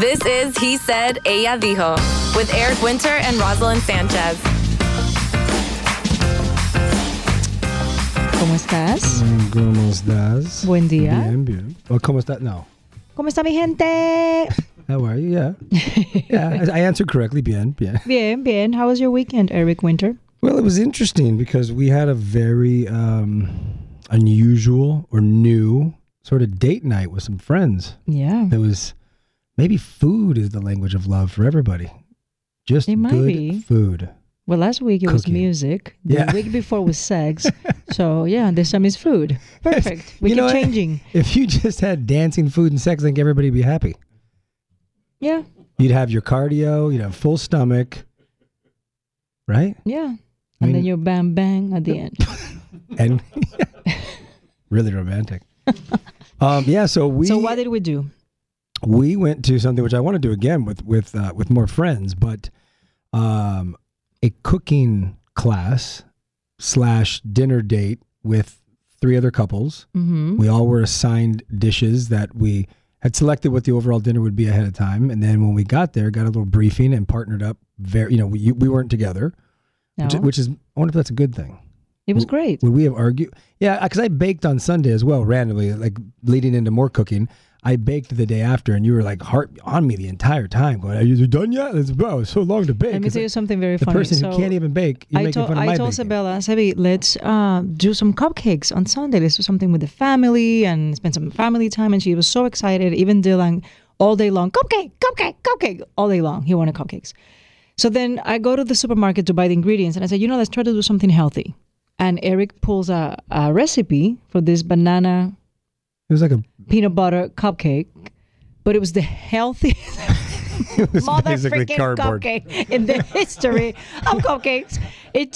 This is He Said, Ella Dijo with Eric Winter and Rosalind Sanchez. ¿Cómo estás? ¿Cómo estás? Buen día. Bien, bien. Well, ¿cómo estás? No. ¿Cómo está mi gente? How are you? Yeah. Yeah, I answered correctly. Bien, bien. Bien, bien. How was your weekend, Eric Winter? Well, it was interesting because we had a very unusual or new sort of date night with some friends. Yeah. There was, maybe food is the language of love for everybody. Just it might good be. Food. Well, last week it was music. Yeah. The week before was sex. So yeah, this time is food. Perfect. We keep changing. If you just had dancing, food, and sex, I think everybody would be happy. Yeah. You'd have your cardio, you'd have full stomach, right? Yeah. And then you bam, bang at the end. And really romantic. So what did we do? We went to something which I want to do again with more friends, but a cooking class / dinner date with three other couples. Mm-hmm. We all were assigned dishes that we had selected what the overall dinner would be ahead of time, and then when we got there, got a little briefing and partnered up. We weren't together, no. which is I wonder if that's a good thing. It was great. Would we have argued? Yeah, because I baked on Sunday as well, randomly, like leading into more cooking. I baked the day after, and you were like heart on me the entire time, going, "Are you done yet? It's so long to bake." Let me tell you something very funny. The person who can't even bake, you're making fun of my baking. I told Sabella, "Sabi, let's do some cupcakes on Sunday. Let's do something with the family and spend some family time." And she was so excited. Even Dylan, all day long, cupcake, cupcake, cupcake, all day long. He wanted cupcakes. So then I go to the supermarket to buy the ingredients, and I said, let's try to do something healthy. And Eric pulls a recipe for this banana. It was like a peanut butter cupcake, but it was the healthiest motherfucking cupcake in the history of cupcakes. It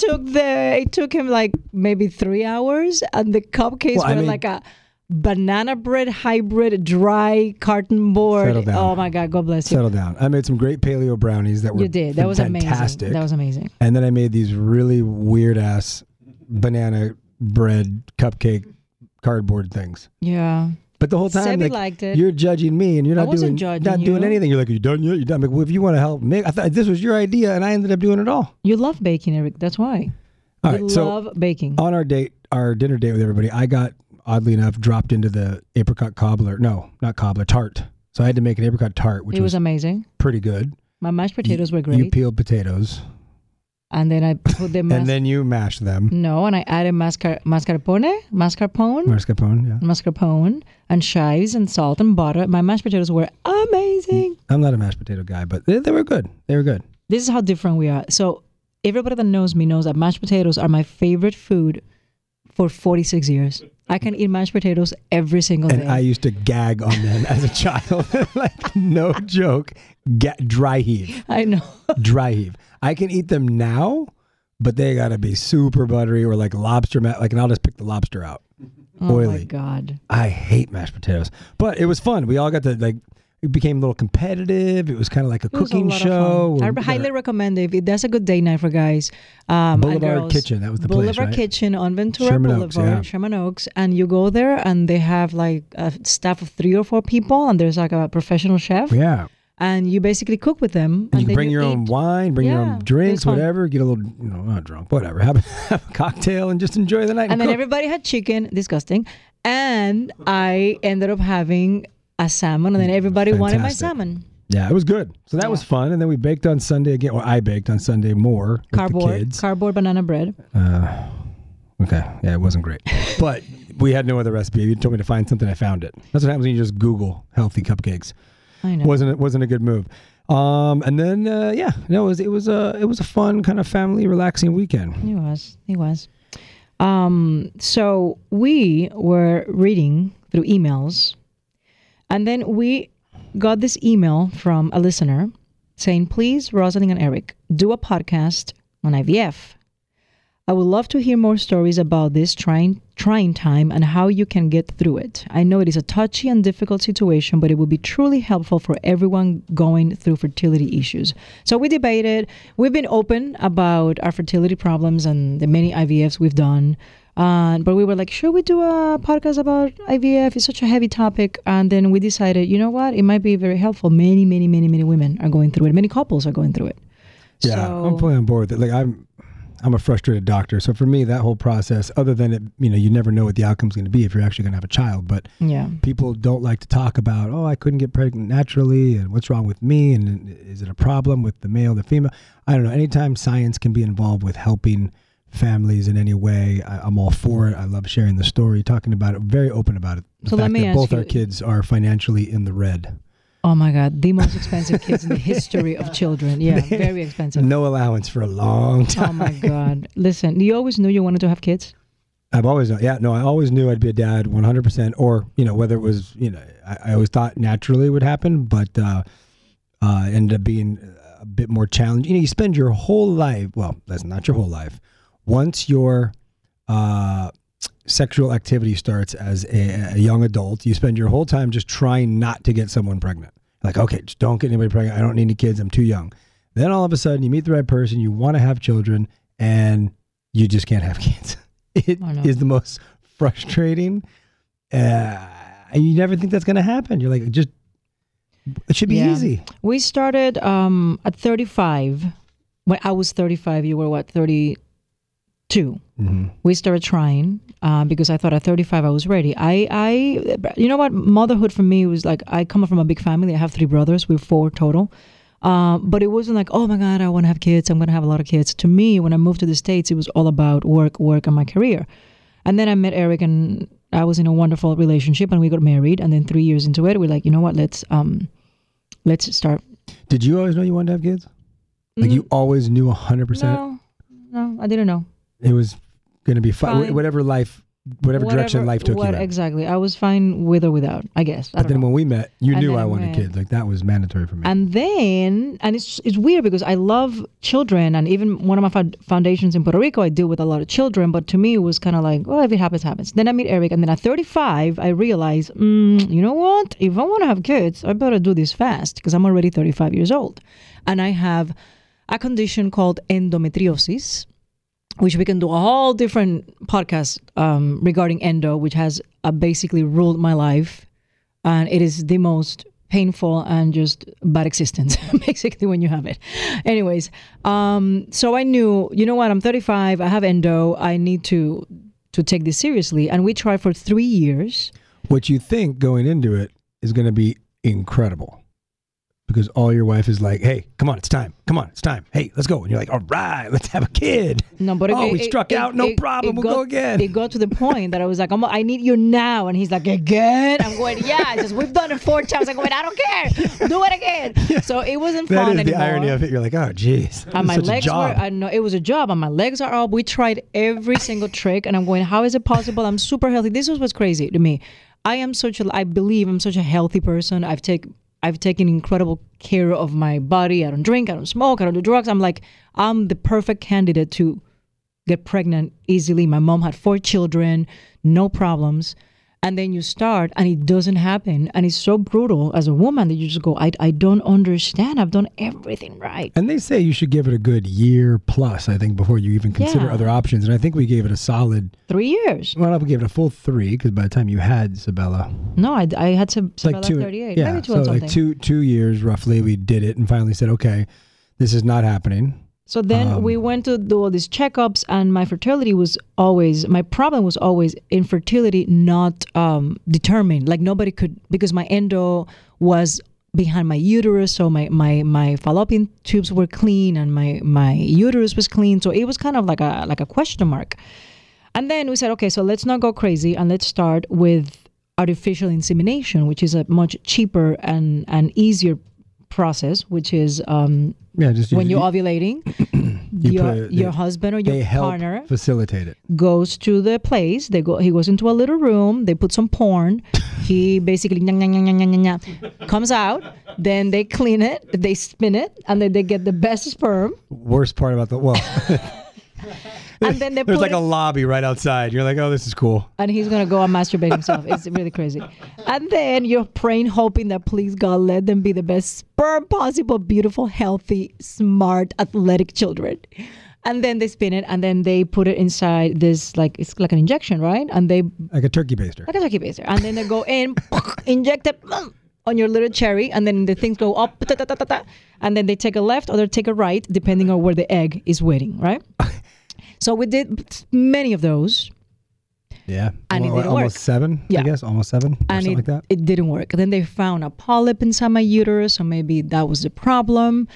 took him like maybe 3 hours, and the cupcakes were like a banana bread hybrid, dry carton board. Settle down. Oh my God, God bless you. Settle down. I made some great paleo brownies that were fantastic. You did. That was amazing. That was amazing. And then I made these really weird ass banana bread cupcake cardboard things. Yeah. But the whole time you're judging me and you're not doing anything. You're like, are you done yet? You're done. Like, well, if you want to help me, I thought this was your idea and I ended up doing it all. You love baking, Eric. That's why. All right. So love baking. On our date, our dinner date with everybody, I got, oddly enough, dropped into the apricot cobbler. No, not cobbler, tart. So I had to make an apricot tart, which was amazing. Pretty good. My mashed potatoes were great. You peeled potatoes. And then I put the and then you mash them. No, and I added mascarpone and chives and salt and butter. My mashed potatoes were amazing. I'm not a mashed potato guy, but they were good. They were good. This is how different we are. So everybody that knows me knows that mashed potatoes are my favorite food for 46 years. I can eat mashed potatoes every single day. And I used to gag on them as a child. Like, no joke. Dry heave. I know. Dry heave. I can eat them now, but they got to be super buttery or like lobster. Like, and I'll just pick the lobster out. Oh, oily. My God. I hate mashed potatoes. But it was fun. We all got to, like, it became a little competitive. It was kind of like a cooking show. I highly recommend it. That's a good date night for guys. Boulevard Kitchen, that was the place, right? Boulevard Kitchen on Ventura Boulevard, Sherman Oaks. And you go there and they have like a staff of 3 or 4 people and there's like a professional chef. Yeah. And you basically cook with them. And you bring your own wine, bring your own drinks, whatever. Get a little, you know, not drunk, whatever. Have a cocktail and just enjoy the night. And then everybody had chicken, disgusting. And I ended up having a salmon, and then everybody wanted my salmon. Yeah, it was good. So that was fun. And then we baked on Sunday again. Well, I baked on Sunday more. Cardboard banana bread. Okay. Yeah, it wasn't great. But we had no other recipe. You told me to find something. I found it. That's what happens when you just Google healthy cupcakes. I know. Wasn't a good move. And then it was a fun kind of family relaxing weekend. It was. So we were reading through emails. And then we got this email from a listener saying, please, Rosalind and Eric, do a podcast on IVF. I would love to hear more stories about this trying time and how you can get through it. I know it is a touchy and difficult situation, but it would be truly helpful for everyone going through fertility issues. So we debated. We've been open about our fertility problems and the many IVFs we've done. But we were like, should we do a podcast about IVF? It's such a heavy topic. And then we decided, you know what? It might be very helpful. Many, many, many, many women are going through it. Many couples are going through it. Yeah, so, I'm fully on board with it. Like, I'm a frustrated doctor. So for me, that whole process, other than it, you know, you never know what the outcome's going to be if you're actually going to have a child. But people don't like to talk about, oh, I couldn't get pregnant naturally and what's wrong with me and is it a problem with the male, the female? I don't know. Anytime science can be involved with helping families in any way, I'm all for it. I love sharing the story, talking about it, very open about it. The fact that both our kids are financially in the red. Oh my God, the most expensive kids in the history of children. Yeah, very expensive. No allowance for a long time. Oh my God. Listen, you always knew you wanted to have kids? I've always known. Yeah, no, I always knew I'd be a dad 100%, or, you know, whether it was, you know, I always thought naturally it would happen, but it ended up being a bit more challenging. You know, you spend your whole life, well, that's not your whole life. Once your sexual activity starts as a young adult, you spend your whole time just trying not to get someone pregnant. Like, okay, just don't get anybody pregnant. I don't need any kids. I'm too young. Then all of a sudden you meet the right person, you want to have children, and you just can't have kids. It is the most frustrating. You never think that's going to happen. You're like, just, it should be easy. We started at 35. When I was 35, you were what, 30? Two, we started trying because I thought at 35 I was ready. I, you know what? Motherhood for me was like, I come from a big family. I have 3 brothers. We're 4 total. But it wasn't like, oh my God, I want to have kids. I'm going to have a lot of kids. To me, when I moved to the States, it was all about work and my career. And then I met Eric and I was in a wonderful relationship and we got married. And then 3 years into it, we're like, you know what? Let's start. Did you always know you wanted to have kids? Like you always knew 100%? No, I didn't know. It was going to be fine, whatever direction life took you in. Exactly. I was fine with or without, I guess. But then when we met, you knew I wanted kids. Like that was mandatory for me. And then, and it's weird because I love children. And even one of my foundations in Puerto Rico, I deal with a lot of children. But to me, it was kind of like, well, if it happens, happens. Then I meet Eric. And then at 35, I realized, you know what? If I want to have kids, I better do this fast because I'm already 35 years old. And I have a condition called endometriosis, which we can do a whole different podcast regarding endo, which has basically ruled my life. And it is the most painful and just bad existence, basically, when you have it. Anyways, so I knew, you know what, I'm 35, I have endo, I need to take this seriously. And we tried for 3 years. What you think going into it is going to be incredible. because all your wife is like, hey, come on, it's time. Come on, it's time. Hey, let's go. And you're like, all right, let's have a kid. No, but we struck out, no problem, we'll go again. It got to the point that I was like, I need you now. And he's like, again? I'm going, yeah, just, we've done it 4 times. I'm going, I don't care. Do it again. Yeah. So it wasn't fun anymore. That is the irony of it. You're like, oh, geez. And my legs were, I know it was a job. And my legs are up. We tried every single trick. And I'm going, how is it possible? I'm super healthy. This was what's crazy to me. I believe I'm such a healthy person. I've taken incredible care of my body. I don't drink, I don't smoke, I don't do drugs. I'm like, I'm the perfect candidate to get pregnant easily. My mom had 4 children, no problems. And then you start and it doesn't happen. And it's so brutal as a woman that you just go, I don't understand. I've done everything right. And they say you should give it a good year plus, I think, before you even consider other options. And I think we gave it a solid... 3 years. Well, we gave it a full 3 because by the time you had Sabella... No, I had Sabella like 38. Yeah, so like two years roughly we did it and finally said, okay, this is not happening. So then we went to do all these checkups, and my problem was always infertility not determined. Like nobody could, because my endo was behind my uterus, so my fallopian tubes were clean and my uterus was clean. So it was kind of like a question mark. And then we said, okay, so let's not go crazy and let's start with artificial insemination, which is a much cheaper and easier process, which is when you're ovulating, your husband or your partner facilitate it. Goes to the place. He goes into a little room. They put some porn. He basically comes out. Then they clean it. They spin it, and then they get the best sperm. Worst part about and then there's like a lobby right outside. You're like, oh, this is cool. And he's going to go and masturbate himself. It's really crazy. And then you're praying, hoping that please God, let them be the best sperm possible, beautiful, healthy, smart, athletic children. And then they spin it and then they put it inside this, like, it's like an injection, right? And they... Like a turkey baster. Like a turkey baster. And then they go in, inject it on your little cherry, and then the things go up, and then they take a left or they take a right, depending on where the egg is waiting, right? So we did many of those. Yeah. And it didn't work. Almost 7, and something like that. It didn't work. Then they found a polyp inside my uterus, so maybe that was the problem.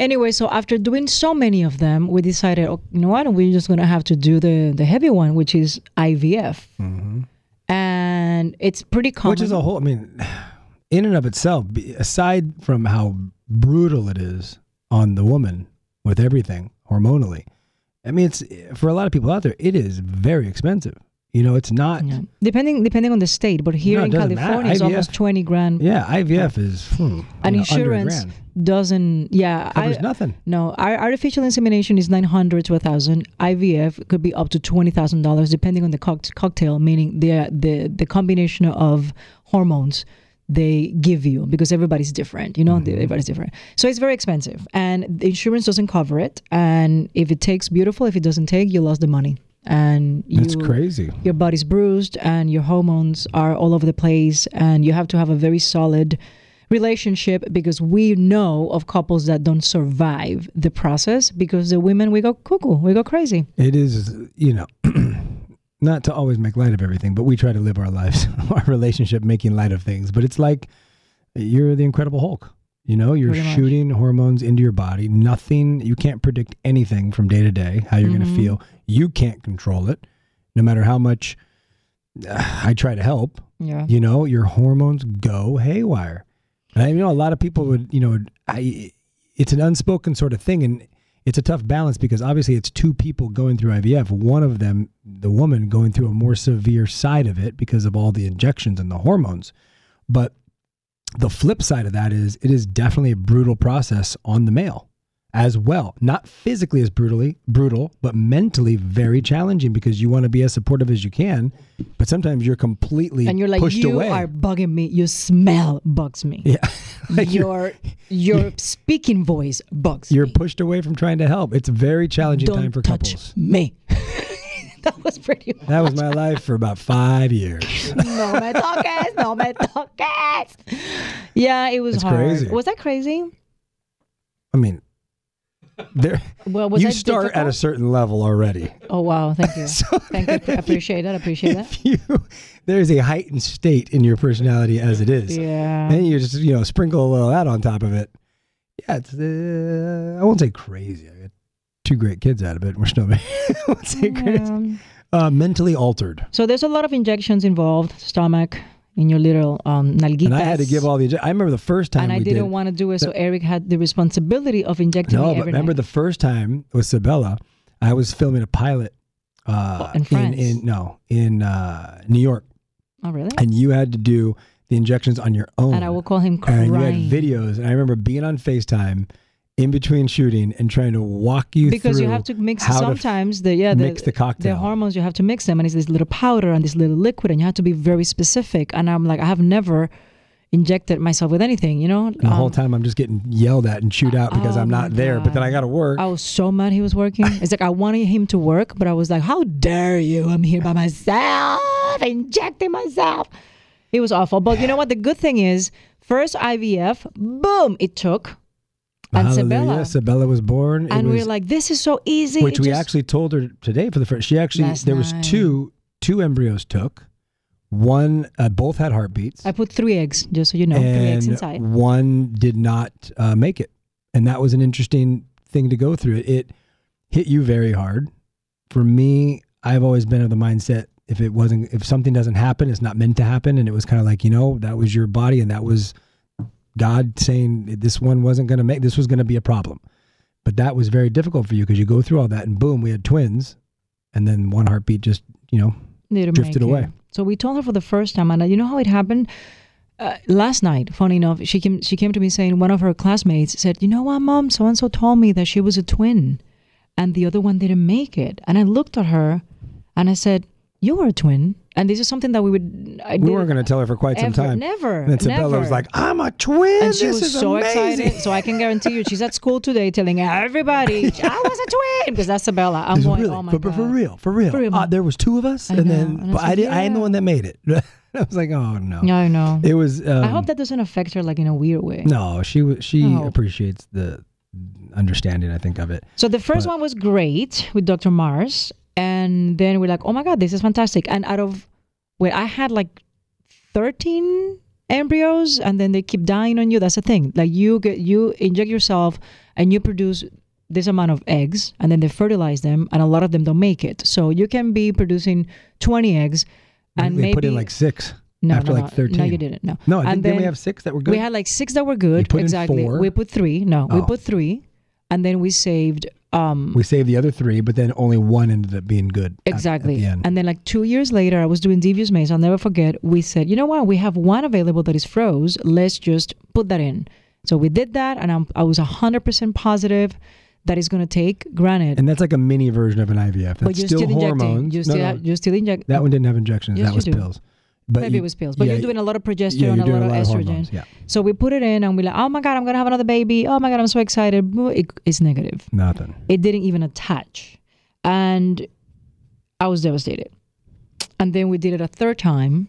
Anyway, so after doing so many of them, we decided, oh, you know what, we're just going to have to do the heavy one, which is IVF. Mm-hmm. And it's pretty common. Which is a whole, I mean, in and of itself, aside from how brutal it is on the woman with everything hormonally, I mean, it's for a lot of people out there, it is very expensive. You know, it's not... Yeah. Depending on the state, but here in California, IVF, it's almost $20,000. Yeah, IVF is... and insurance doesn't... Yeah. Covers nothing. No, artificial insemination is $900 to $1,000. IVF could be up to $20,000, depending on the cocktail, meaning the combination of hormones they give you, because everybody's different, you know. Mm-hmm. Everybody's different, so it's very expensive, and the insurance doesn't cover it. And if it takes, beautiful. If it doesn't take, you lost the money, and it's crazy. Your body's bruised, and your hormones are all over the place, and you have to have a very solid relationship, because we know of couples that don't survive the process because the women, we go cuckoo, we go crazy. It is, you know. Not to always make light of everything, but we try to live our lives, our relationship, making light of things. But it's like you're the Incredible Hulk. You know, you're shooting hormones into your body. Nothing, you can't predict anything from day to day, how you're going to feel. You can't control it. No matter how much I try to help, you know, your hormones go haywire. And I know a lot of people would, you know, it's an unspoken sort of thing. And it's a tough balance, because obviously it's 2 people going through IVF. One of them, the woman, going through a more severe side of it because of all the injections and the hormones. But the flip side of that is it is definitely a brutal process on the male as well. Not physically as brutal, but mentally very challenging, because you want to be as supportive as you can, but sometimes you're completely pushed away. And you're like, you are bugging me. Your smell bugs me. Yeah. Like your speaking voice bugs me. You're pushed away from trying to help. It's a very challenging time for couples. Don't touch me. That was pretty much. That was my life for about 5 years. No me toques. Yeah, it was hard. Crazy. Was that crazy? I mean, You start difficult? At a certain level already. Oh, wow. Thank you. Thank you. I appreciate that. There's a heightened state in your personality as it is. Yeah. And you just, sprinkle a little of that on top of it. Yeah. It's, I won't say crazy. I got two great kids out of it. We're still I won't say crazy. Mentally altered. So there's a lot of injections involved, stomach, in your little nalguitas. And I had to give all the injections. I remember the first time we did. And I didn't want to do it, so Eric had the responsibility of injecting me every night. Remember the first time with Sabella, I was filming a pilot in France. In New York. Oh, really? And you had to do the injections on your own. And I will call him crying. And you had videos. And I remember being on FaceTime in between shooting and trying to walk you through. Because you have to mix sometimes mix the cocktail. The hormones, you have to mix them, and it's this little powder and this little liquid, and you have to be very specific. And I'm like, I have never injected myself with anything, And the whole time I'm just getting yelled at and chewed out because I'm not there, but then I got to work. I was so mad he was working. It's like I wanted him to work, but I was like, how dare you? I'm here by myself, injecting myself. It was awful. But you know what? The good thing is, first IVF, boom, it took. And Sabella was born. And we were like, this is so easy. Which we actually told her today for the first. She actually, there was two embryos took. One, both had heartbeats. I put 3 eggs, just so you know, 3 eggs inside. One did not make it. And that was an interesting thing to go through. It hit you very hard. For me, I've always been of the mindset, if something doesn't happen, it's not meant to happen. And it was kind of like, that was your body and that was God saying this one wasn't going to make, this was going to be a problem. But that was very difficult for you because you go through all that and boom, we had twins. And then one heartbeat just, drifted away. So we told her for the first time, and you know how it happened? Last night, funny enough, she came to me saying one of her classmates said, you know what, Mom, so-and-so told me that she was a twin and the other one didn't make it. And I looked at her and I said, you were a twin. And this is something that we weren't going to tell her for quite some time. Never. And Sabella was like, I'm a twin. And she was so excited. So I can guarantee you, she's at school today telling everybody, I was a twin. Because that's Sabella. I'm going, really, oh my God. For real. There was 2 of us. I am the one that made it. I was like, oh no. Yeah, I know. It was. I hope that doesn't affect her like in a weird way. No, she appreciates the understanding, I think, of it. So the first one was great with Dr. Mars. And then we're like, oh my God, this is fantastic. And I had like 13 embryos and then they keep dying on you. That's the thing. Like you inject yourself and you produce this amount of eggs and then they fertilize them and a lot of them don't make it. So you can be producing 20 eggs and maybe put in like 6. No, after no, like 13. No, you didn't. No. No, I think then we have 6 that were good. We had like 6 that were good. Exactly. We put 3. No, we put 3. And then we saved... we saved the other 3, but then only 1 ended up being good. Exactly. At the end. And then like 2 years later, I was doing Devious Maze. I'll never forget. We said, you know what? We have 1 available that is froze. Let's just put that in. So we did that, and I was 100% positive that it's going to take. Granted. And that's like a mini version of an IVF. That's but you're still hormones. You're still injecting. That one didn't have injections. Yes, that was pills. But maybe it was pills. But you're doing a lot of progesterone, a lot of estrogen. Hormones, yeah. So we put it in and we're like, oh my God, I'm going to have another baby. Oh my God, I'm so excited. It's negative. Nothing. It didn't even attach. And I was devastated. And then we did it a 3rd time.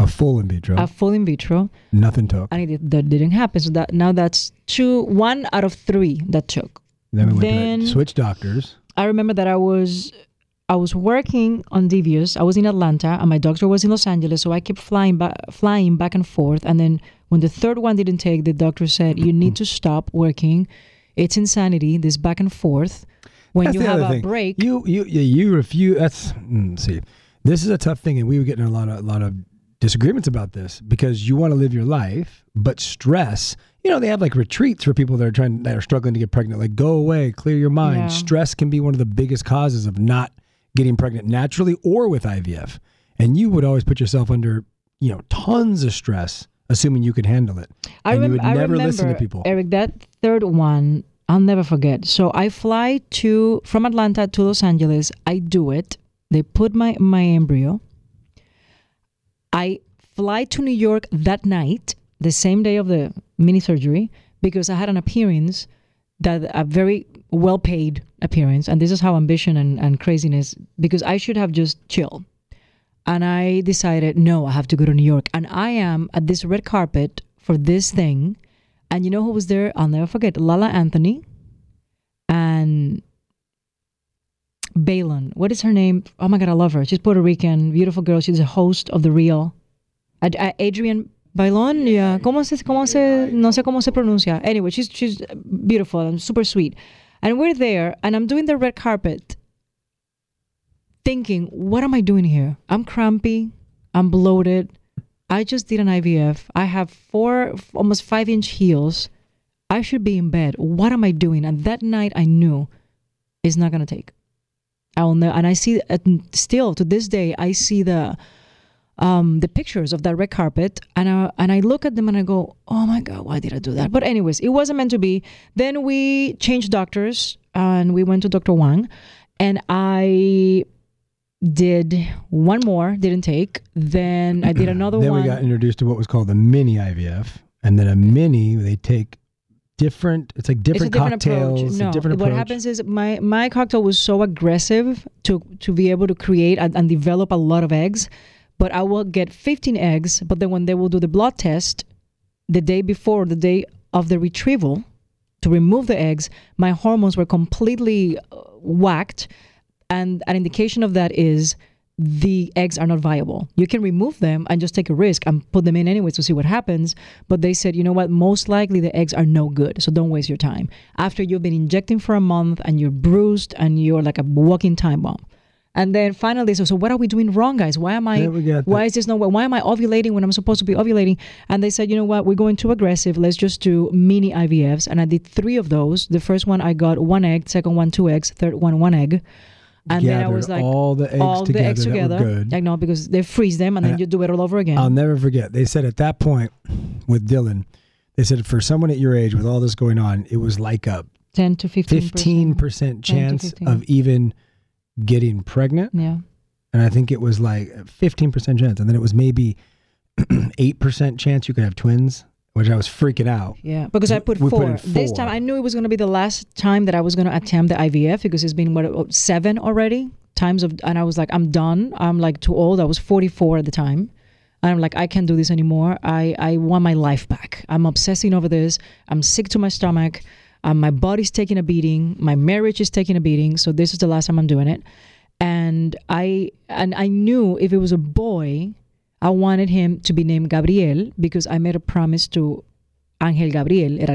A full in vitro. Nothing took. And that didn't happen. So now that's 1 out of 3 that took. Then we went to switch doctors. I remember that I was working on Devious. I was in Atlanta, and my doctor was in Los Angeles, so I kept flying back and forth. And then when the 3rd one didn't take, the doctor said, you need to stop working. It's insanity, this back and forth. When you have a break... You refuse... this is a tough thing, and we were getting a lot of disagreements about this, because you want to live your life, but stress... they have like retreats for people that are struggling to get pregnant. Like, go away, clear your mind. Yeah. Stress can be one of the biggest causes of not... getting pregnant naturally or with IVF. And you would always put yourself under, tons of stress, assuming you could handle it. I remember listen to people. Eric, that 3rd one, I'll never forget. So I fly from Atlanta to Los Angeles. I do it. They put my embryo. I fly to New York that night, the same day of the mini surgery, because I had an appearance that a very well-paid appearance, and this is how ambition and craziness, because I should have just chill. And I decided, no, I have to go to New York. And I am at this red carpet for this thing, and you know who was there? I'll never forget, Lala Anthony and Bailon. What is her name? Oh my God, I love her. She's Puerto Rican, beautiful girl. She's a host of The Real. Adrian Bailon, yeah. No sé cómo se pronuncia. Anyway, she's beautiful and super sweet. And we're there, and I'm doing the red carpet, thinking, what am I doing here? I'm crampy. I'm bloated. I just did an IVF. I have almost 5-inch heels. I should be in bed. What am I doing? And that night, I knew it's not going to take. I will know. And I see, still to this day, I see the pictures of that red carpet, and I look at them and I go, oh my God, why did I do that? But anyways, it wasn't meant to be. Then we changed doctors and we went to Dr. Wang, and I did one more, didn't take. Then I did another then one. Then we got introduced to what was called the mini IVF, and then a mini, they take different cocktails. Approach. No, what happens is my cocktail was so aggressive to be able to create and develop a lot of eggs. But I will get 15 eggs, but then when they will do the blood test the day before, the day of the retrieval, to remove the eggs, my hormones were completely whacked. And an indication of that is the eggs are not viable. You can remove them and just take a risk and put them in anyways to see what happens. But they said, you know what, most likely the eggs are no good, so don't waste your time. After you've been injecting for a month and you're bruised and you're like a walking time bomb. And then finally, so what are we doing wrong, guys? Why am I ovulating when I'm supposed to be ovulating? And they said, you know what, we're going too aggressive. Let's just do mini IVFs. And I did 3 of those. The first one, I got 1 egg. Second one, 2 eggs. Third one, 1 egg. And then I was like, all the eggs together. Good. Like, no, because they freeze them, and then you do it all over again. I'll never forget. They said at that point with Dylan, they said for someone at your age with all this going on, it was like a 10 to 15% chance of even getting pregnant. Yeah. And I think it was like 15% chance, and then it was maybe 8% chance you could have twins, which I was freaking out. Yeah, because I put 4. This time I knew it was going to be the last time that I was going to attempt the IVF, because it's been what, 7 already times of, and I was like, I'm done. I'm like too old. I was 44 at the time, and I'm like, I can't do this anymore. I want my life back. I'm obsessing over this. I'm sick to my stomach. My body's taking a beating. My marriage is taking a beating. So this is the last time I'm doing it. And I knew if it was a boy, I wanted him to be named Gabriel, because I made a promise to Archangel Gabriel.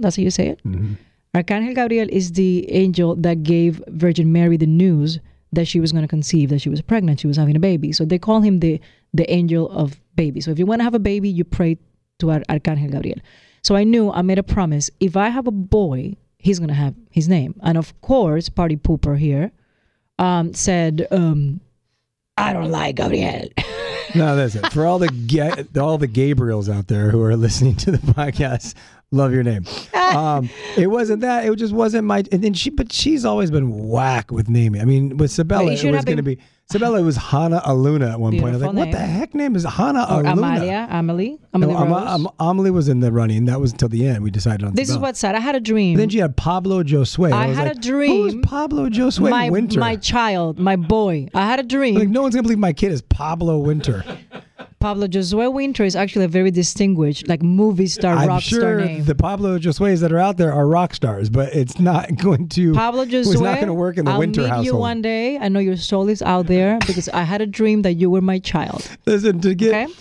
That's how you say it. Mm-hmm. Archangel Gabriel is the angel that gave Virgin Mary the news that she was going to conceive, that she was pregnant, she was having a baby. So they call him the angel of baby. So if you want to have a baby, you pray to Archangel Gabriel. So I knew I made a promise. If I have a boy, he's going to have his name. And of course, Party Pooper here said, I don't like Gabriel. No, that's it. For all the Gabriels out there who are listening to the podcast, love your name. It wasn't that. It just wasn't my. And then she's always been whack with naming. I mean, with Sabella, it was going to be. Sabella was Hannah Aluna at one point. I was like, what the heck name is Hannah Aluna? Amalie was in the running. That was until the end. We decided on this Sabella. Is what said. I had a dream. And then she had Pablo Josue. I had a dream. Who's Pablo Josue Winter? My child, my boy. I had a dream. Like, no one's going to believe my kid is Pablo Winter. Pablo Josue Winter is actually a very distinguished, like, movie star, rock star name. The Pablo Josues that are out there are rock stars, but it's not going to. Pablo Josue, it's not going to work in the Winter household. I'll meet you one day. I know your soul is out there, because I had a dream that you were my child. Listen,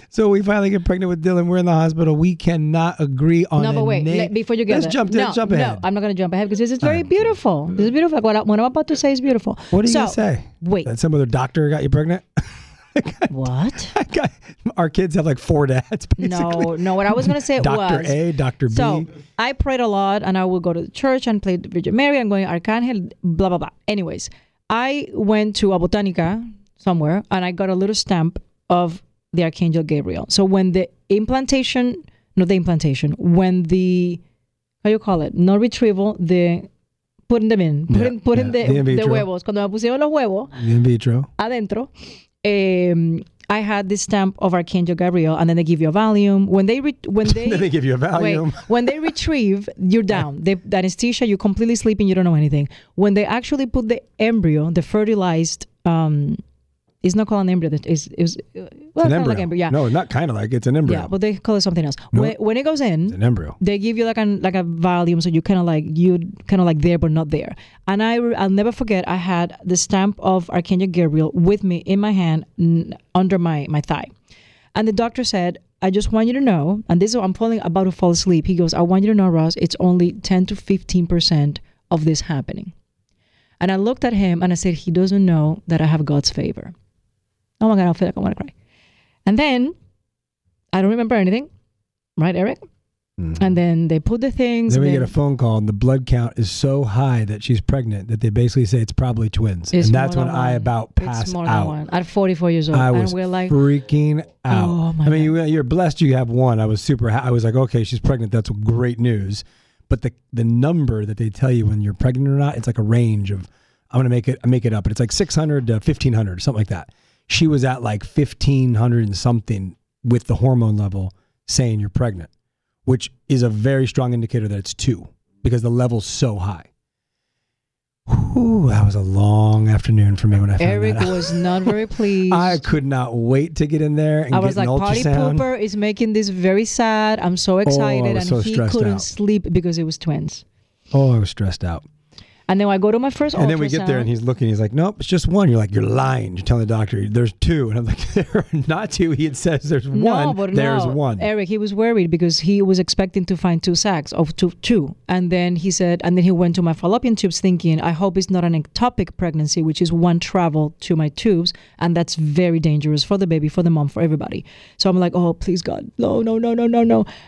so we finally get pregnant with Dylan. We're in the hospital. We cannot agree on. No, but wait, before you get there, let's jump ahead. No, I'm not going to jump ahead, because this is very beautiful. This is beautiful. Like, what I'm about to say is beautiful. What did you say? Wait, that some other doctor got you pregnant? Our kids have like 4 dads, basically. No, what I was going to say Dr. was... Dr. A, Dr. B. So, I prayed a lot, and I would go to church and play Virgin Mary. I'm going Archangel, blah, blah, blah. Anyways, I went to a botanica somewhere, and I got a little stamp of the Archangel Gabriel. So, when the implantation... Not the implantation. When the... How you call it? Not retrieval. The... Putting them in. Putting the huevos. Cuando me pusieron los huevos... In vitro. Adentro. I had this stamp of Archangel Gabriel, and then they give you a Valium. When they retrieve, you're down. The anesthesia, you're completely sleeping. You don't know anything. When they actually put the embryo, the fertilized It's not called an embryo. It's an embryo. No, not kind of like. It's an embryo. Yeah, but they call it something else. No. When it goes in, it's an embryo. They give you like a volume, so you kind of like there but not there. And I'll never forget. I had the stamp of Archangel Gabriel with me in my hand under my thigh, and the doctor said, "I just want you to know." And this is I'm falling about to fall asleep. He goes, "I want you to know, Ross. It's only 10 to 15% of this happening." And I looked at him and I said, "He doesn't know that I have God's favor." Oh my God, I feel like I want to cry. And then I don't remember anything, right, Eric? Mm-hmm. And then they put the things. Then we get a phone call, and the blood count is so high that she's pregnant that they basically say it's probably twins. And that's when I about passed out. At 44 years old, I was freaking out. Oh my God. I mean, you're blessed you have one. I was super happy. I was like, okay, she's pregnant. That's great news. But the number that they tell you when you're pregnant or not, it's like a range of, I'm gonna make it up, but it's like 600 to 1,500, something like that. She was at like 1,500 and something with the hormone level saying you're pregnant, which is a very strong indicator that it's two because the level's so high. Whew, that was a long afternoon for me when I found Eric that out. Was not very pleased. I could not wait to get in there and I was like, an Party Pooper is making this very sad. I'm so excited. Oh, and so he couldn't sleep because it was twins. Oh, I was stressed out. And then I go to my first ultrasound. And then we get there and he's looking. He's like, nope, it's just one. You're like, you're lying. You're telling the doctor there's two. And I'm like, there are not two. He says there's one. There's one. Eric, he was worried because he was expecting to find two sacs of two. And then he said, and then he went to my fallopian tubes thinking, I hope it's not an ectopic pregnancy, which is one travel to my tubes. And that's very dangerous for the baby, for the mom, for everybody. So I'm like, oh, please, God. No.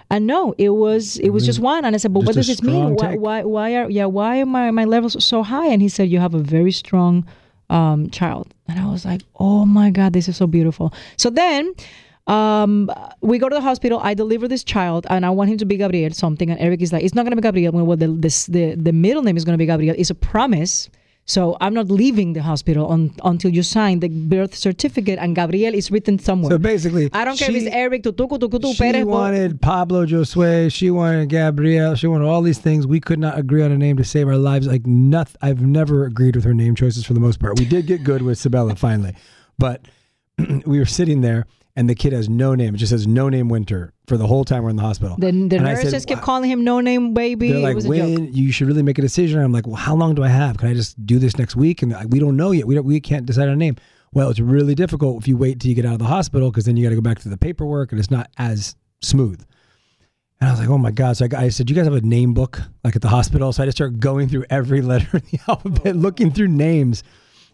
And no, it was just one. And I said, but what does this mean? Why are my levels so high? And he said, you have a very strong child. And I was like, oh my God, this is so beautiful. So then we go to the hospital. I deliver this child and I want him to be Gabriel something. And Eric is like, it's not going to be Gabriel. Well, the middle name is going to be Gabriel. It's a promise. So I'm not leaving the hospital until you sign the birth certificate and Gabriel is written somewhere. So basically, I don't care if it's Eric. She wanted Pablo Josue. She wanted Gabriel. She wanted all these things. We could not agree on a name to save our lives. Like nothing. I've never agreed with her name choices for the most part. We did get good with Sabella finally, but we were sitting there and the kid has no name. It just says No Name Winter for the whole time we're in the hospital. The nurses kept calling him No Name Baby. They're like, Wayne, you should really make a decision. And I'm like, well, how long do I have? Can I just do this next week? And like, we don't know yet. We can't decide on a name. Well, it's really difficult if you wait till you get out of the hospital because then you got to go back to the paperwork and it's not as smooth. And I was like, oh my God. So I said, you guys have a name book like at the hospital? So I just started going through every letter in the alphabet, looking through names.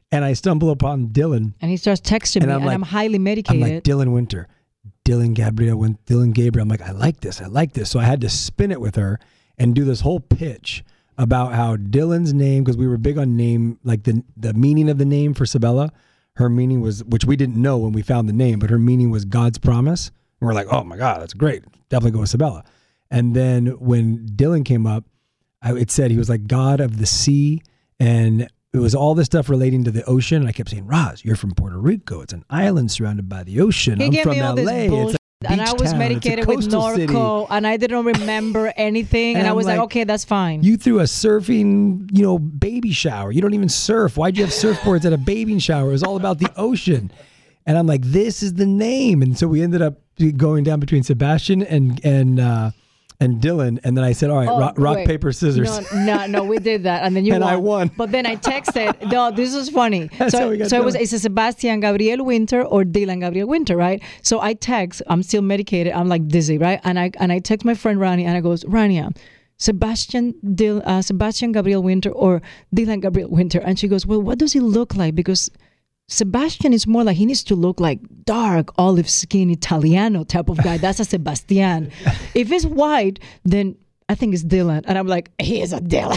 And I stumble upon Dylan. And he starts texting me, and I'm highly medicated. I'm like, Dylan Winter, Dylan Gabriel. I'm like, I like this. So I had to spin it with her and do this whole pitch about how Dylan's name, because we were big on name, like the meaning of the name for Sabella. Her meaning was, which we didn't know when we found the name, but her meaning was God's promise. And we're like, oh my God, that's great. Definitely go with Sabella. And then when Dylan came up, it said he was like God of the sea, and it was all this stuff relating to the ocean. And I kept saying, Roz, you're from Puerto Rico. It's an island surrounded by the ocean. I'm from LA. And I was medicated with Norco, and I didn't remember anything. And I was like, okay, that's fine. You threw a surfing, baby shower. You don't even surf. Why'd you have surfboards at a baby shower? It was all about the ocean. And I'm like, this is the name. And so we ended up going down between Sebastian and Dylan, and then I said, all right, rock, paper, scissors. No, we did that. And then you and won. I won. But then I texted, no, this is funny. So it was, it's a Sebastian Gabriel Winter or Dylan Gabriel Winter, right? So I text, I'm still medicated, I'm like dizzy, right? And I text my friend Rania, and I goes, Rania, Sebastian Gabriel Winter or Dylan Gabriel Winter. And she goes, well, what does he look like? Because Sebastian is more like, he needs to look like dark, olive skin, Italiano type of guy. That's a Sebastian. If it's white, then I think it's Dylan. And I'm like, he is a Dylan.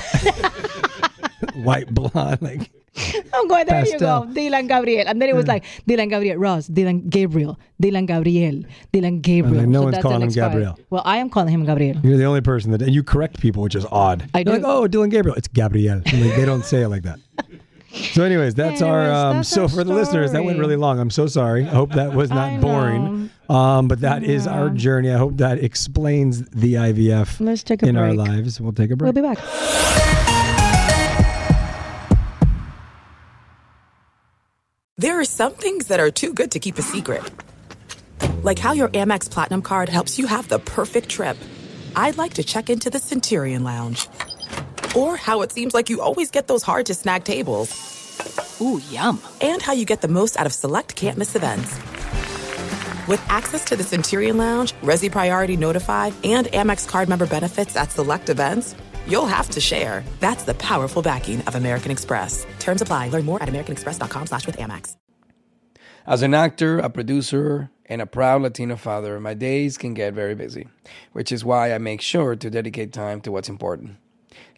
White blonde. Like I'm going, there pastel. You go, Dylan Gabriel. And then it was like, Dylan Gabriel, Ross, Dylan Gabriel. Like, no one's calling him Gabriel. Well, I am calling him Gabriel. You're the only person that, and you correct people, which is odd. I do. Like, oh, Dylan Gabriel. It's Gabriel. I mean, they don't say it like that. So anyways, that's our for the listeners, that went really long. I'm so sorry. I hope that was not boring. But that is our journey. I hope that explains the IVF in our lives. We'll take a break. We'll be back. There are some things that are too good to keep a secret. Like how your Amex Platinum card helps you have the perfect trip. I'd like to check into the Centurion Lounge. Or how it seems like you always get those hard-to-snag tables. Ooh, yum. And how you get the most out of select can't-miss events. With access to the Centurion Lounge, Resi Priority Notify, and Amex card member benefits at select events, you'll have to share. That's the powerful backing of American Express. Terms apply. Learn more at americanexpress.com/withAmex. As an actor, a producer, and a proud Latino father, my days can get very busy, which is why I make sure to dedicate time to what's important,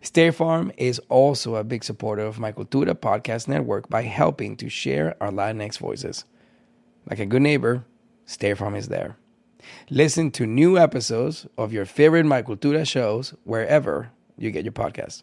State Farm is also a big supporter of my Cultura Podcast Network by helping to share our Latinx voices. Like a good neighbor, State Farm is there. Listen to new episodes of your favorite My Cultura shows wherever you get your podcasts.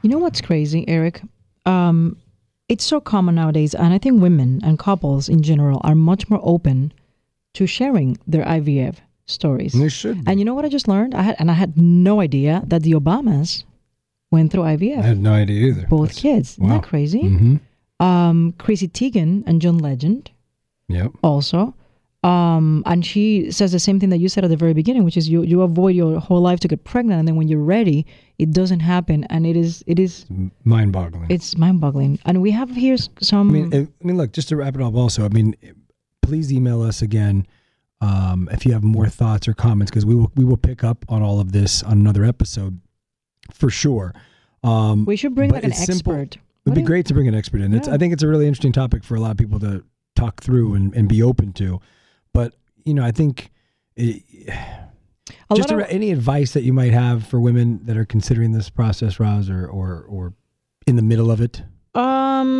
You know what's crazy, Eric? It's so common nowadays, and I think women and couples in general are much more open to sharing their IVF stories. They should be. And you know what I just learned? I had no idea that the Obamas went through IVF. I had no idea either. Both kids. Wow. Isn't that crazy? Mm-hmm. Chrissy Teigen and John Legend. Yep. Also. And she says the same thing that you said at the very beginning, which is you avoid your whole life to get pregnant, and then when you're ready, it doesn't happen, and it is mind-boggling. It's mind-boggling, and we have here some. I mean, look, just to wrap it up. Also, I mean, please email us again if you have more thoughts or comments, because we will pick up on all of this on another episode for sure. We should bring like an expert. It'd be great to bring an expert in. Yeah. I think it's a really interesting topic for a lot of people to talk through and be open to. But, you know, I think any advice that you might have for women that are considering this process, Roz, or in the middle of it? I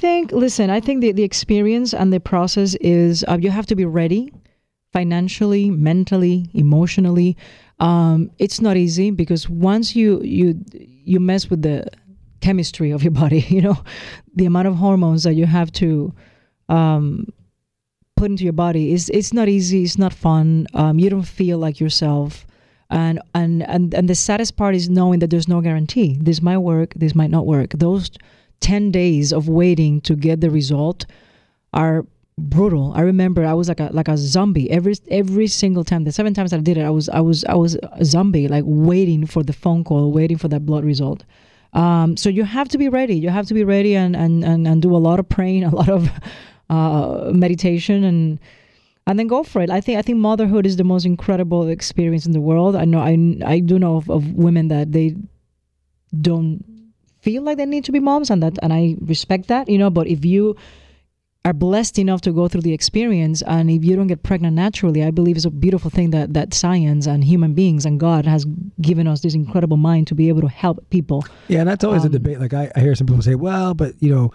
think the experience and the process is you have to be ready financially, mentally, emotionally. It's not easy because once you mess with the chemistry of your body, you know, the amount of hormones that you have to put into your body it's not easy. It's not fun. You don't feel like yourself, and the saddest part is knowing that there's no guarantee. This might work. This might not work. Those 10 days of waiting to get the result are brutal. I remember I was like a zombie every single time. The 7 times I did it, I was a zombie, like waiting for the phone call, waiting for that blood result. So you have to be ready. You have to be ready and do a lot of praying, a lot of meditation, and then go for it. I think motherhood is the most incredible experience in the world. I know I do know of women that they don't feel like they need to be moms, and I respect that, you know. But if you are blessed enough to go through the experience, and if you don't get pregnant naturally, I believe it's a beautiful thing that science and human beings and God has given us this incredible mind to be able to help people. Yeah, and that's always a debate. Like I hear some people say, well, but you know,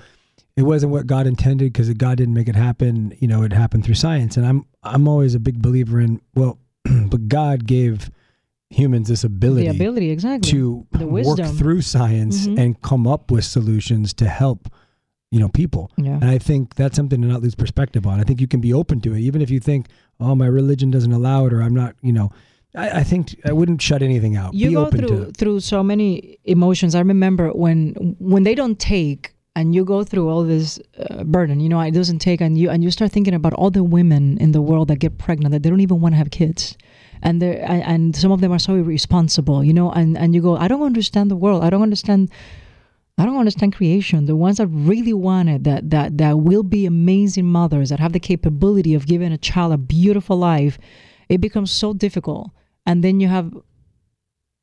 it wasn't what God intended because God didn't make it happen. You know, it happened through science. And I'm always a big believer in, well, but God gave humans this ability, to work through science and come up with solutions to help, you know, people. Yeah. And I think that's something to not lose perspective on. I think you can be open to it, even if you think, oh, my religion doesn't allow it, or I'm not, you know, I think I wouldn't shut anything out. You go through so many emotions. I remember when they don't take, and you go through all this burden, you know, it doesn't take, and you start thinking about all the women in the world that get pregnant, that they don't even want to have kids. And some of them are so irresponsible, you know, and you go, I don't understand the world. I don't understand creation. The ones that really want it, that will be amazing mothers, that have the capability of giving a child a beautiful life, it becomes so difficult. And then you have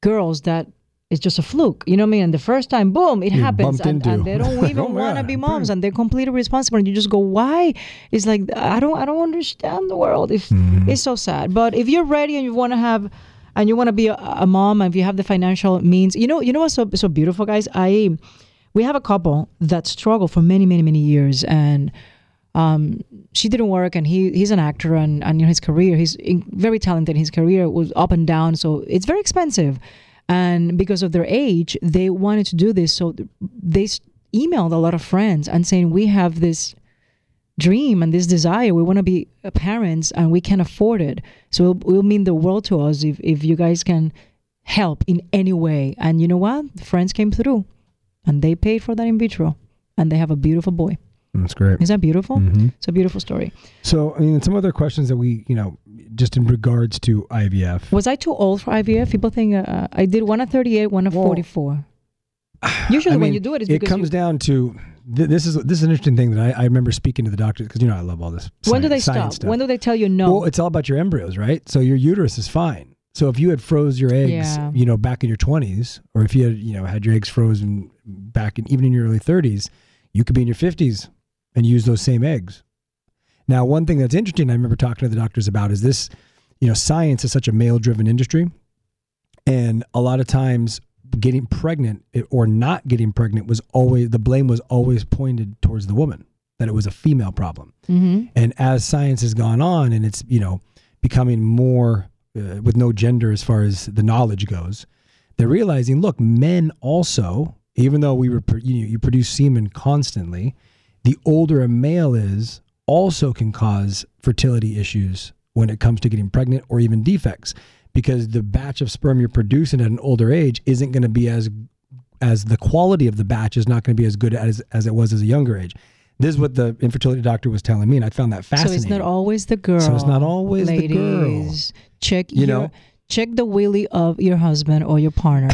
girls that it's just a fluke, you know what I mean? And the first time, boom, it happens. And they don't even want to be moms, and they're completely responsible. And you just go, why? It's like, I don't understand the world. It's so sad. But if you're ready and you want to have, and you want to be a mom, and if you have the financial means, you know what's so beautiful, guys? We have a couple that struggled for many, many, many years, and she didn't work, and he's an actor, and you know, his career, he's very talented. His career was up and down, so it's very expensive. And because of their age, they wanted to do this. So they emailed a lot of friends and saying, we have this dream and this desire. We want to be parents and we can't afford it. So it will mean the world to us if you guys can help in any way. And you know what? The friends came through and they paid for that in vitro. And they have a beautiful boy. That's great. Is that beautiful? Mm-hmm. It's a beautiful story. So, I mean, some other questions that we, you know, just in regards to IVF. Was I too old for IVF? People think I did one at 38, one at 44. Usually when you do it, it's because it comes down to, this is an interesting thing that I remember speaking to the doctor, because, you know, I love all this science. When do they stop? Stuff. When do they tell you no? Well, it's all about your embryos, right? So your uterus is fine. So if you had froze your eggs, you know, back in your 20s, or if you had, you know, had your eggs frozen back in, even in your early 30s, you could be in your 50s and use those same eggs. Now, one thing that's interesting I remember talking to the doctors about is this, you know, science is such a male-driven industry. And a lot of times getting pregnant or not getting pregnant was always, the blame was always pointed towards the woman, that it was a female problem. Mm-hmm. And as science has gone on and it's, you know, becoming more with no gender as far as the knowledge goes, they're realizing, look, men also, even though you produce semen constantly, the older a male is also can cause fertility issues when it comes to getting pregnant or even defects, because the batch of sperm you're producing at an older age isn't going to be as the quality of the batch is not going to be as good as it was as a younger age. This is what the infertility doctor was telling me, and I found that fascinating. So it's not always the girl. So it's not always the girl. Ladies, check the willy of your husband or your partner.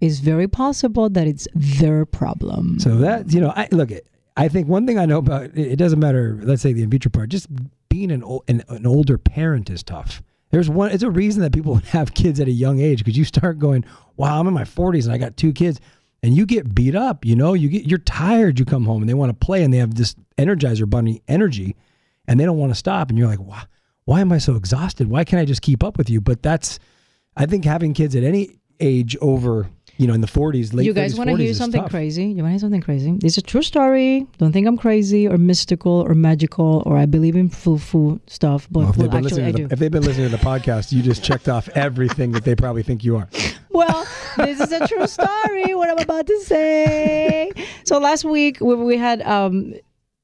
It's very possible that it's their problem. So that, you know, I think one thing I know about, it doesn't matter, let's say the in vitro part, just being an older parent is tough. It's a reason that people have kids at a young age, because you start going, wow, I'm in my 40s and I got two kids, and you get beat up, you know, you're tired, you come home and they want to play and they have this Energizer Bunny energy and they don't want to stop. And you're like, wow, why am I so exhausted? Why can't I just keep up with you? But I think having kids at any age over, you know, in the 40s, late 40s, you guys want to hear something crazy? You want to hear something crazy? It's a true story. Don't think I'm crazy or mystical or magical or I believe in foo-foo stuff. But if they've been listening to the podcast, you just checked off everything that they probably think you are. Well, this is a true story, what I'm about to say. So last week we had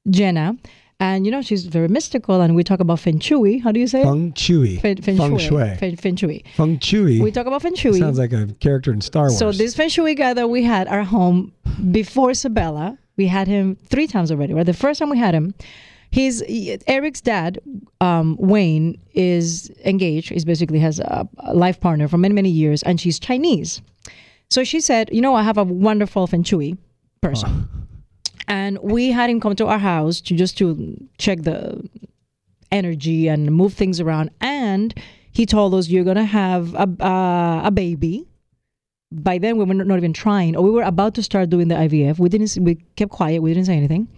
Jenna. And, you know, she's very mystical, and we talk about Feng Shui. How do you say it? Feng Shui. Feng Shui. Feng Shui. We talk about Feng Shui. Sounds like a character in Star Wars. So this Feng Shui guy that we had at our home before Sabella, we had him 3 times already, right? The first time we had him, Eric's dad, Wayne, is engaged. He basically has a life partner for many, many years, and she's Chinese. So she said, you know, I have a wonderful Feng Shui person. And we had him come to our house to check the energy and move things around. And he told us, you're going to have a baby. By then, we were not even trying. Or we were about to start doing the IVF. We kept quiet. We didn't say anything.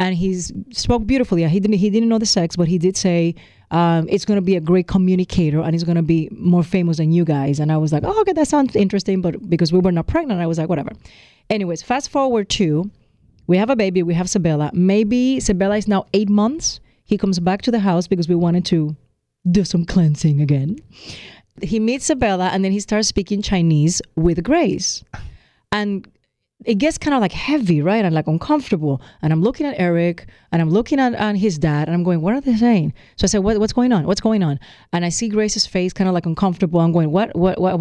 And he spoke beautifully. He didn't know the sex, but he did say, it's going to be a great communicator and he's going to be more famous than you guys. And I was like, oh, okay, that sounds interesting. But because we were not pregnant, I was like, whatever. Anyways, fast forward to... we have a baby. We have Sabella. Maybe Sabella is now 8 months. He comes back to the house because we wanted to do some cleansing again. He meets Sabella, and then he starts speaking Chinese with Grace. And it gets kind of like heavy, right? And like uncomfortable. And I'm looking at Eric, and I'm looking at his dad, and I'm going, what are they saying? So I said, what's going on? What's going on? And I see Grace's face kind of like uncomfortable. I'm going, what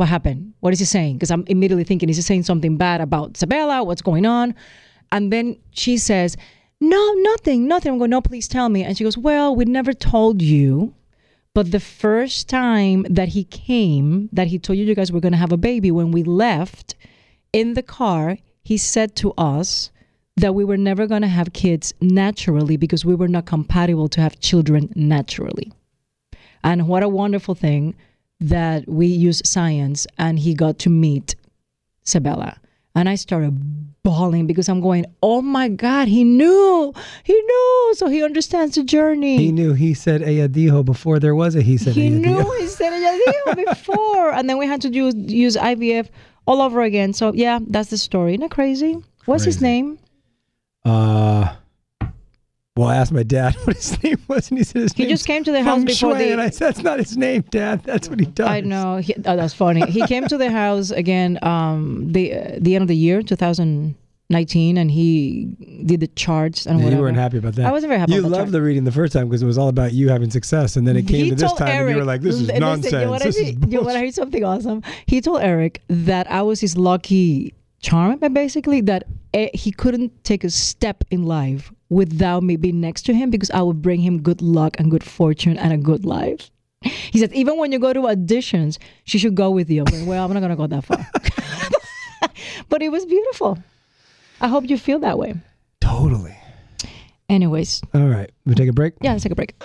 happened? What is he saying? Because I'm immediately thinking, is he saying something bad about Sabella? What's going on? And then she says, no, nothing, nothing. I'm going, no, please tell me. And she goes, well, we never told you. But the first time that he came, that he told you guys were going to have a baby, when we left in the car, he said to us that we were never going to have kids naturally because we were not compatible to have children naturally. And what a wonderful thing that we use science, and he got to meet Sabella. And I started bawling because I'm going, oh my God, he knew, so he understands the journey. He knew, he said Ayadijo before there was a he said Ayadijo. He knew, he said Ayadijo before. And then we had to use IVF all over again. So yeah, that's the story. Isn't that crazy? What's his name? Well, I asked my dad what his name was, and he said his name. He just came to the house before the... And I said, that's not his name, Dad. That's what he does. I know. Oh, that's funny. He came to the house again the end of the year, 2019, and he did the charts and whatever. You weren't happy about that. I wasn't very happy about that. You loved the reading the first time because it was all about you having success, and then it came to this time, Eric, and you were like, this is nonsense. You want to hear something awesome? He told Eric that I was his lucky charm, but basically that he couldn't take a step in life without me being next to him because I would bring him good luck and good fortune and a good life. He said, even when you go to auditions, she should go with you. I'm like, well, I'm not going to go that far. But it was beautiful. I hope you feel that way. Totally. Anyways. All right. We take a break? Yeah, let's take a break.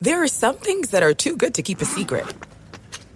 There are some things that are too good to keep a secret.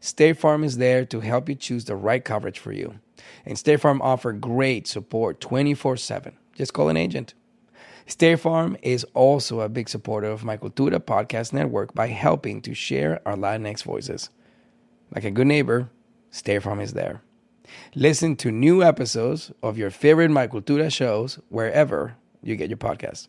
State Farm is there to help you choose the right coverage for you. And State Farm offers great support 24/7. Just call an agent. State Farm is also a big supporter of my Cultura podcast network by helping to share our Latinx voices. Like a good neighbor, State Farm is there. Listen to new episodes of your favorite My Cultura shows wherever you get your podcasts.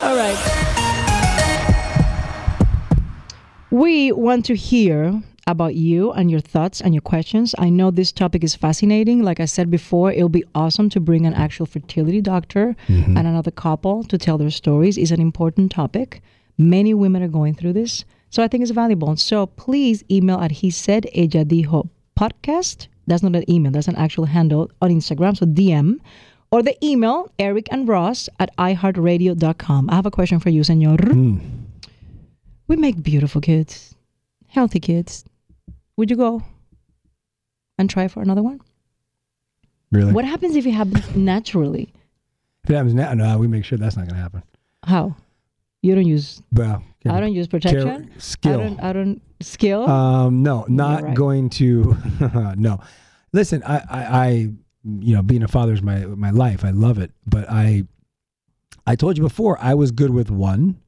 All right. We want to hear about you and your thoughts and your questions. I know this topic is fascinating. Like I said before, it'll be awesome to bring an actual fertility doctor and another couple to tell their stories. It's an important topic. Many women are going through this. So I think it's valuable. So please email at he said ella dijo podcast. That's not an email. That's an actual handle on Instagram. So DM or the email ericandross@iheartradio.com. I have a question for you, senor. We make beautiful kids, healthy kids. Would you go and try for another one? Really? What happens if it happens naturally? If it happens now, no, we make sure that's not going to happen. How? You don't use. Well, I don't use protection. Skill. I don't skill. No, not right. Going to. No, listen. I, you know, being a father is my life. I love it. But I told you before, I was good with one.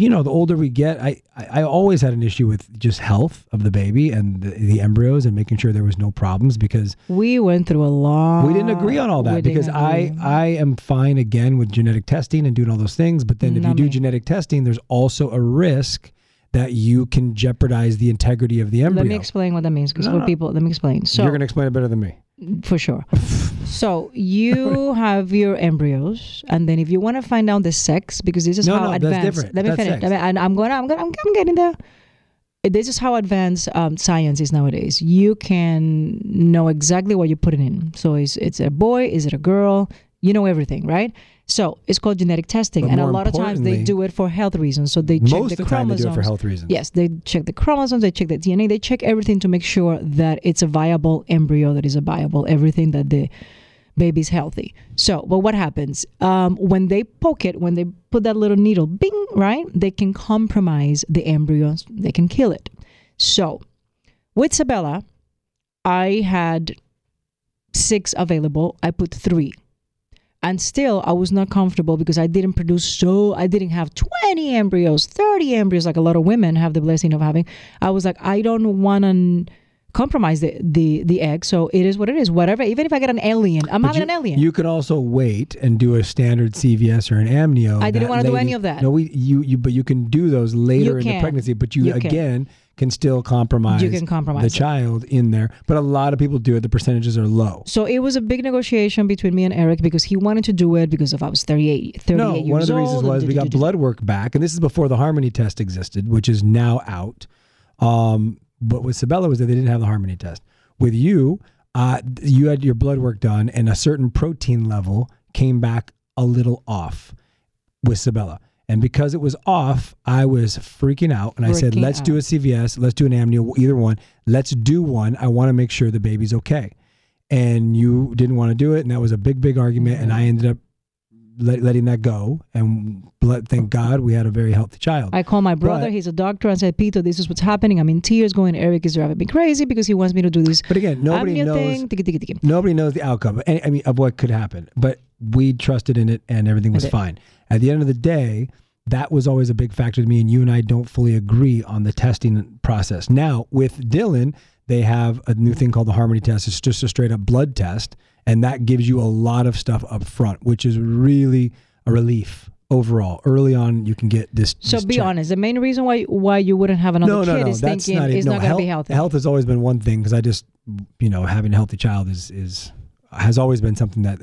You know, the older we get, I always had an issue with just health of the baby and the embryos and making sure there was no problems, because we went through a lot. We didn't agree on all that because I am fine again with genetic testing and doing all those things. But then if you do genetic testing, there's also a risk that you can jeopardize the integrity of the embryo. Let me explain what that means, because for people, let me explain. So you're going to explain it better than me. For sure. So you have your embryos, and then if you want to find out the sex, because this is how advanced. Let me finish. I'm getting there. This is how advanced science is nowadays. You can know exactly what you're putting in. So it's a boy, is it a girl? You know everything, right? So it's called genetic testing, but and a lot of times they do it for health reasons. So they check the chromosomes. Most of the time they do it for health reasons. Yes, they check the chromosomes, they check the DNA, they check everything to make sure that it's a viable embryo, that is a viable everything, that the baby's healthy. So, but what happens when they poke it? When they put that little needle, bing, right? They can compromise the embryos. They can kill it. So, with Sabella, I had 6 available. I put 3. And still, I was not comfortable because I didn't produce, so I didn't have 20 embryos, 30 embryos, like a lot of women have the blessing of having. I was like, I don't want to compromise the egg, so it is what it is. Whatever, even if I get an alien, I'm having an alien. You could also wait and do a standard CVS or an amnio. I didn't want to do any of that. No, but you can do those later in the pregnancy, but you again can still compromise. You can compromise the child in there, but a lot of people do it. The percentages are low. So it was a big negotiation between me and Eric, because he wanted to do it because of I was 38 years old. No, one of the reasons was we got blood work back, and this is before the Harmony Test existed, which is now out. But with Sabella was that they didn't have the Harmony Test. With you, you had your blood work done, and a certain protein level came back a little off with Sabella. And because it was off, I was freaking out. And I said, let's do a CVS. Let's do an amnio, either one. Let's do one. I want to make sure the baby's okay. And you didn't want to do it. And that was a big, big argument. Mm-hmm. And I ended up letting that go. And thank God we had a very healthy child. I called my brother. He's a doctor. And said, Pito, this is what's happening. I'm in tears going, Eric is driving me crazy because he wants me to do this. But again, nobody knows. Nobody knows the outcome. I mean, of what could happen. But we trusted in it and everything was fine. At the end of the day, that was always a big factor to me, and you and I don't fully agree on the testing process. Now, with Dylan, they have a new thing called the Harmony Test. It's just a straight-up blood test, and that gives you a lot of stuff up front, which is really a relief overall. Early on, you can get this. So be honest. The main reason why you wouldn't have another kid is thinking it's not going to be healthy. Health has always been one thing, because I just, you know, having a healthy child has always been something that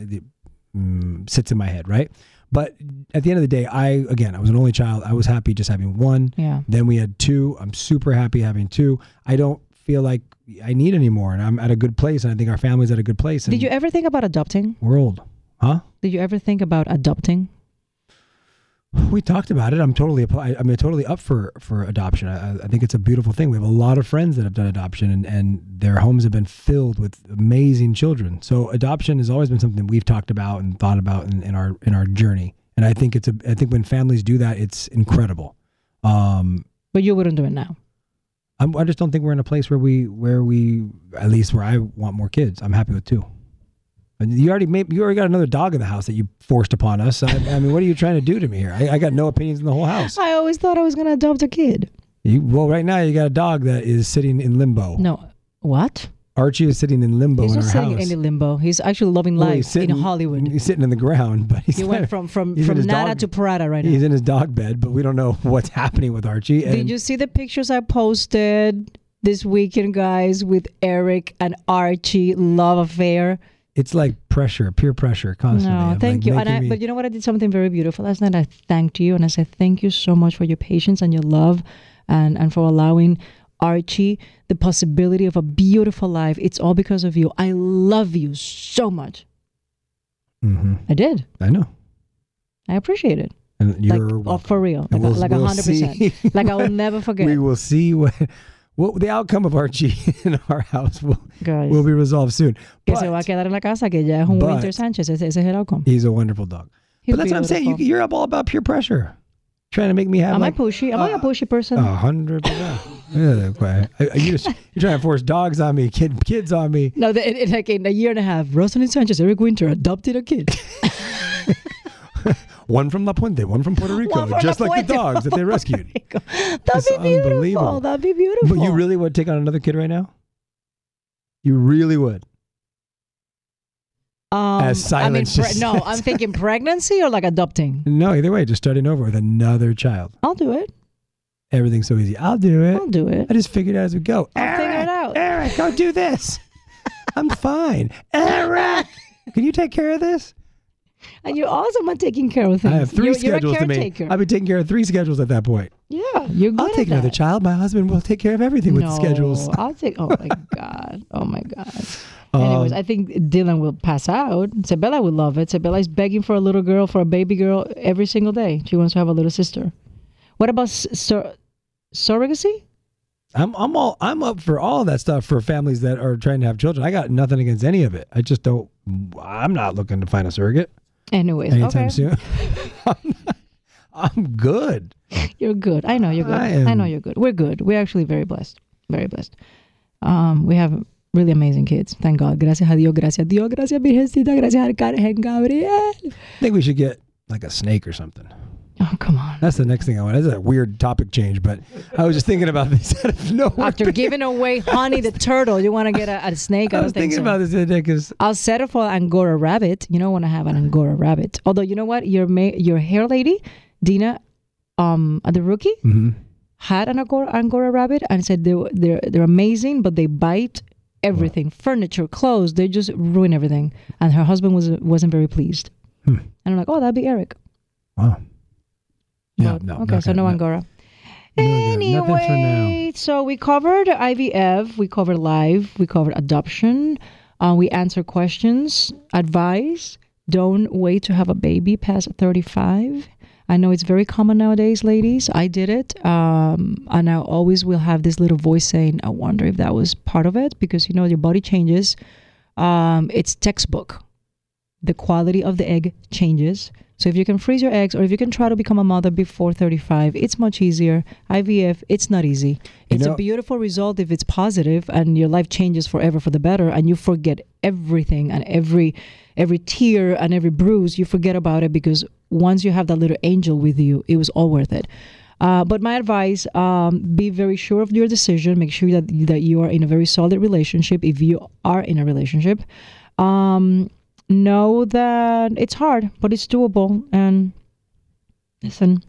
sits in my head, right? But at the end of the day, I was an only child. I was happy just having one. Yeah. Then we had 2. I'm super happy having 2. I don't feel like I need any more, and I'm at a good place, and I think our family's at a good place. Did you ever think about adopting? Did you ever think about adopting? We talked about it. I'm totally up for adoption. I think it's a beautiful thing. We have a lot of friends that have done adoption, and their homes have been filled with amazing children. So adoption has always been something we've talked about and thought about in our journey. And I think I think when families do that, it's incredible. But you wouldn't do it now. I just don't think we're in a place where I want more kids. I'm happy with 2. You already got another dog in the house that you forced upon us. I mean, what are you trying to do to me here? I got no opinions in the whole house. I always thought I was going to adopt a kid. Well, right now you got a dog that is sitting in limbo. No, what? Archie is sitting in limbo in our house. He's not sitting in any limbo. He's actually loving life in Hollywood. He's sitting in the ground, but he went from nada to Prada right now. He's in his dog bed, but we don't know what's happening with Archie. Did you see the pictures I posted this weekend, guys, with Eric and Archie love affair? It's like peer pressure constantly. No, thank you. But you know what? I did something very beautiful last night. I thanked you and I said, thank you so much for your patience and your love and for allowing Archie, the possibility of a beautiful life. It's all because of you. I love you so much. Mm-hmm. I did. I know. I appreciate it. And you're like, oh, for real. Like, we'll, like 100%. Like I will never forget. We will see what the outcome of Archie in our house will be resolved soon. Que se va a quedar en la casa, que ya es un Winter Sanchez. Ese es el outcome. He's a wonderful dog. But that's what I'm saying. You're all about peer pressure. Trying to make me have. Am I pushy? Am I a pushy person? 100%. You're trying to force dogs on me, kids on me. No, like in a year and a half, Rosalind Sanchez, Eric Winter adopted a kid. One from La Puente, one from Puerto Rico, just like the dogs that they rescued. That'd be beautiful. That'd be beautiful. But you really would take on another kid right now? You really would? No, I'm thinking pregnancy or like adopting. No, either way, just starting over with another child. I'll do it. Everything's so easy. I'll do it. I just figured it out as we go. Eric, go do this. I'm fine. Eric, can you take care of this? And you're also not taking care of things. I have three schedules to make. I've been taking care of three schedules at that point. Yeah, you're good. I'll take another child. My husband will take care of everything with the schedules. Oh my God. Oh my God. Anyways, I think Dylan will pass out. Sabella would love it. Sabella is begging for a little girl, for a baby girl, every single day. She wants to have a little sister. What about surrogacy? I'm up for all that stuff for families that are trying to have children. I got nothing against any of it. I'm not looking to find a surrogate. Anyways, anytime soon. I'm good. You're good. I know you're good. I know you're good. We're good. We're actually very blessed. Very blessed. We have really amazing kids. Thank God. Gracias a Dios. Gracias a Dios. Gracias Virgencita. Gracias Archangel Gabriel. I think we should get like a snake or something. Oh, come on. That's the next thing I want. That's a weird topic change, but I was just thinking about this out of nowhere. After giving away Honey the turtle, you want to get a snake? I was thinking about this the other day because I'll settle for Angora Rabbit. You don't want to have an Angora Rabbit. Although, you know what? Your hair lady, Dina, the rookie, had an Angora Rabbit and said they're amazing, but they bite everything. Wow. Furniture, clothes, they just ruin everything. And her husband wasn't very pleased. And I'm like, oh, that'd be Eric. Wow. Yeah, no, okay, so no Angora. Anyway, so we covered IVF, we covered life, we covered adoption, we answer questions, advice, don't wait to have a baby past 35. I know it's very common nowadays, ladies. I did it, and I always will have this little voice saying, I wonder if that was part of it, because you know your body changes. It's textbook. The quality of the egg changes. So if you can freeze your eggs or if you can try to become a mother before 35, it's much easier. IVF, it's not easy. It's a beautiful result if it's positive and your life changes forever for the better and you forget everything and every tear and every bruise, you forget about it because once you have that little angel with you, it was all worth it. But my advice, be very sure of your decision. Make sure that you are in a very solid relationship if you are in a relationship. Know that it's hard, but it's doable. And listen,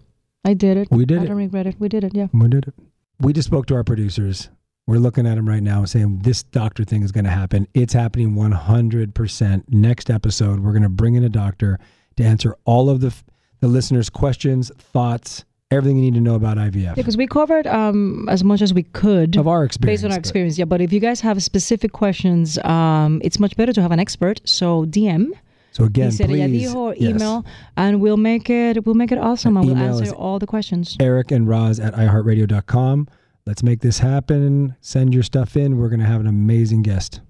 I did it. We did it. I don't regret it. We did it. Yeah. We did it. We just spoke to our producers. We're looking at them right now and saying this doctor thing is going to happen. It's happening 100%. Next episode, we're going to bring in a doctor to answer all of the listeners' questions, thoughts, everything you need to know about IVF. Because we covered as much as we could of our experience, based on our experience. Yeah, but if you guys have specific questions, it's much better to have an expert. So DM. So again, please email, and we'll make it awesome, and we'll answer all the questions. Eric and Roz at iHeartRadio.com. Let's make this happen. Send your stuff in. We're going to have an amazing guest.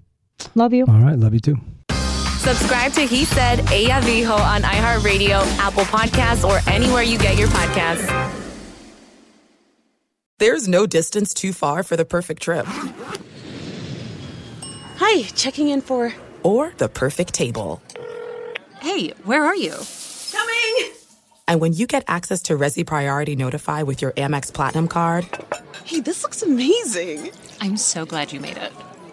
Love you. All right, love you too. Subscribe to He Said, Ella Dijo on iHeartRadio, Apple Podcasts, or anywhere you get your podcasts. There's no distance too far for the perfect trip. Hi, checking in for... Or the perfect table. Hey, where are you? Coming! And when you get access to Resy Priority Notify with your Amex Platinum card... Hey, this looks amazing. I'm so glad you made it.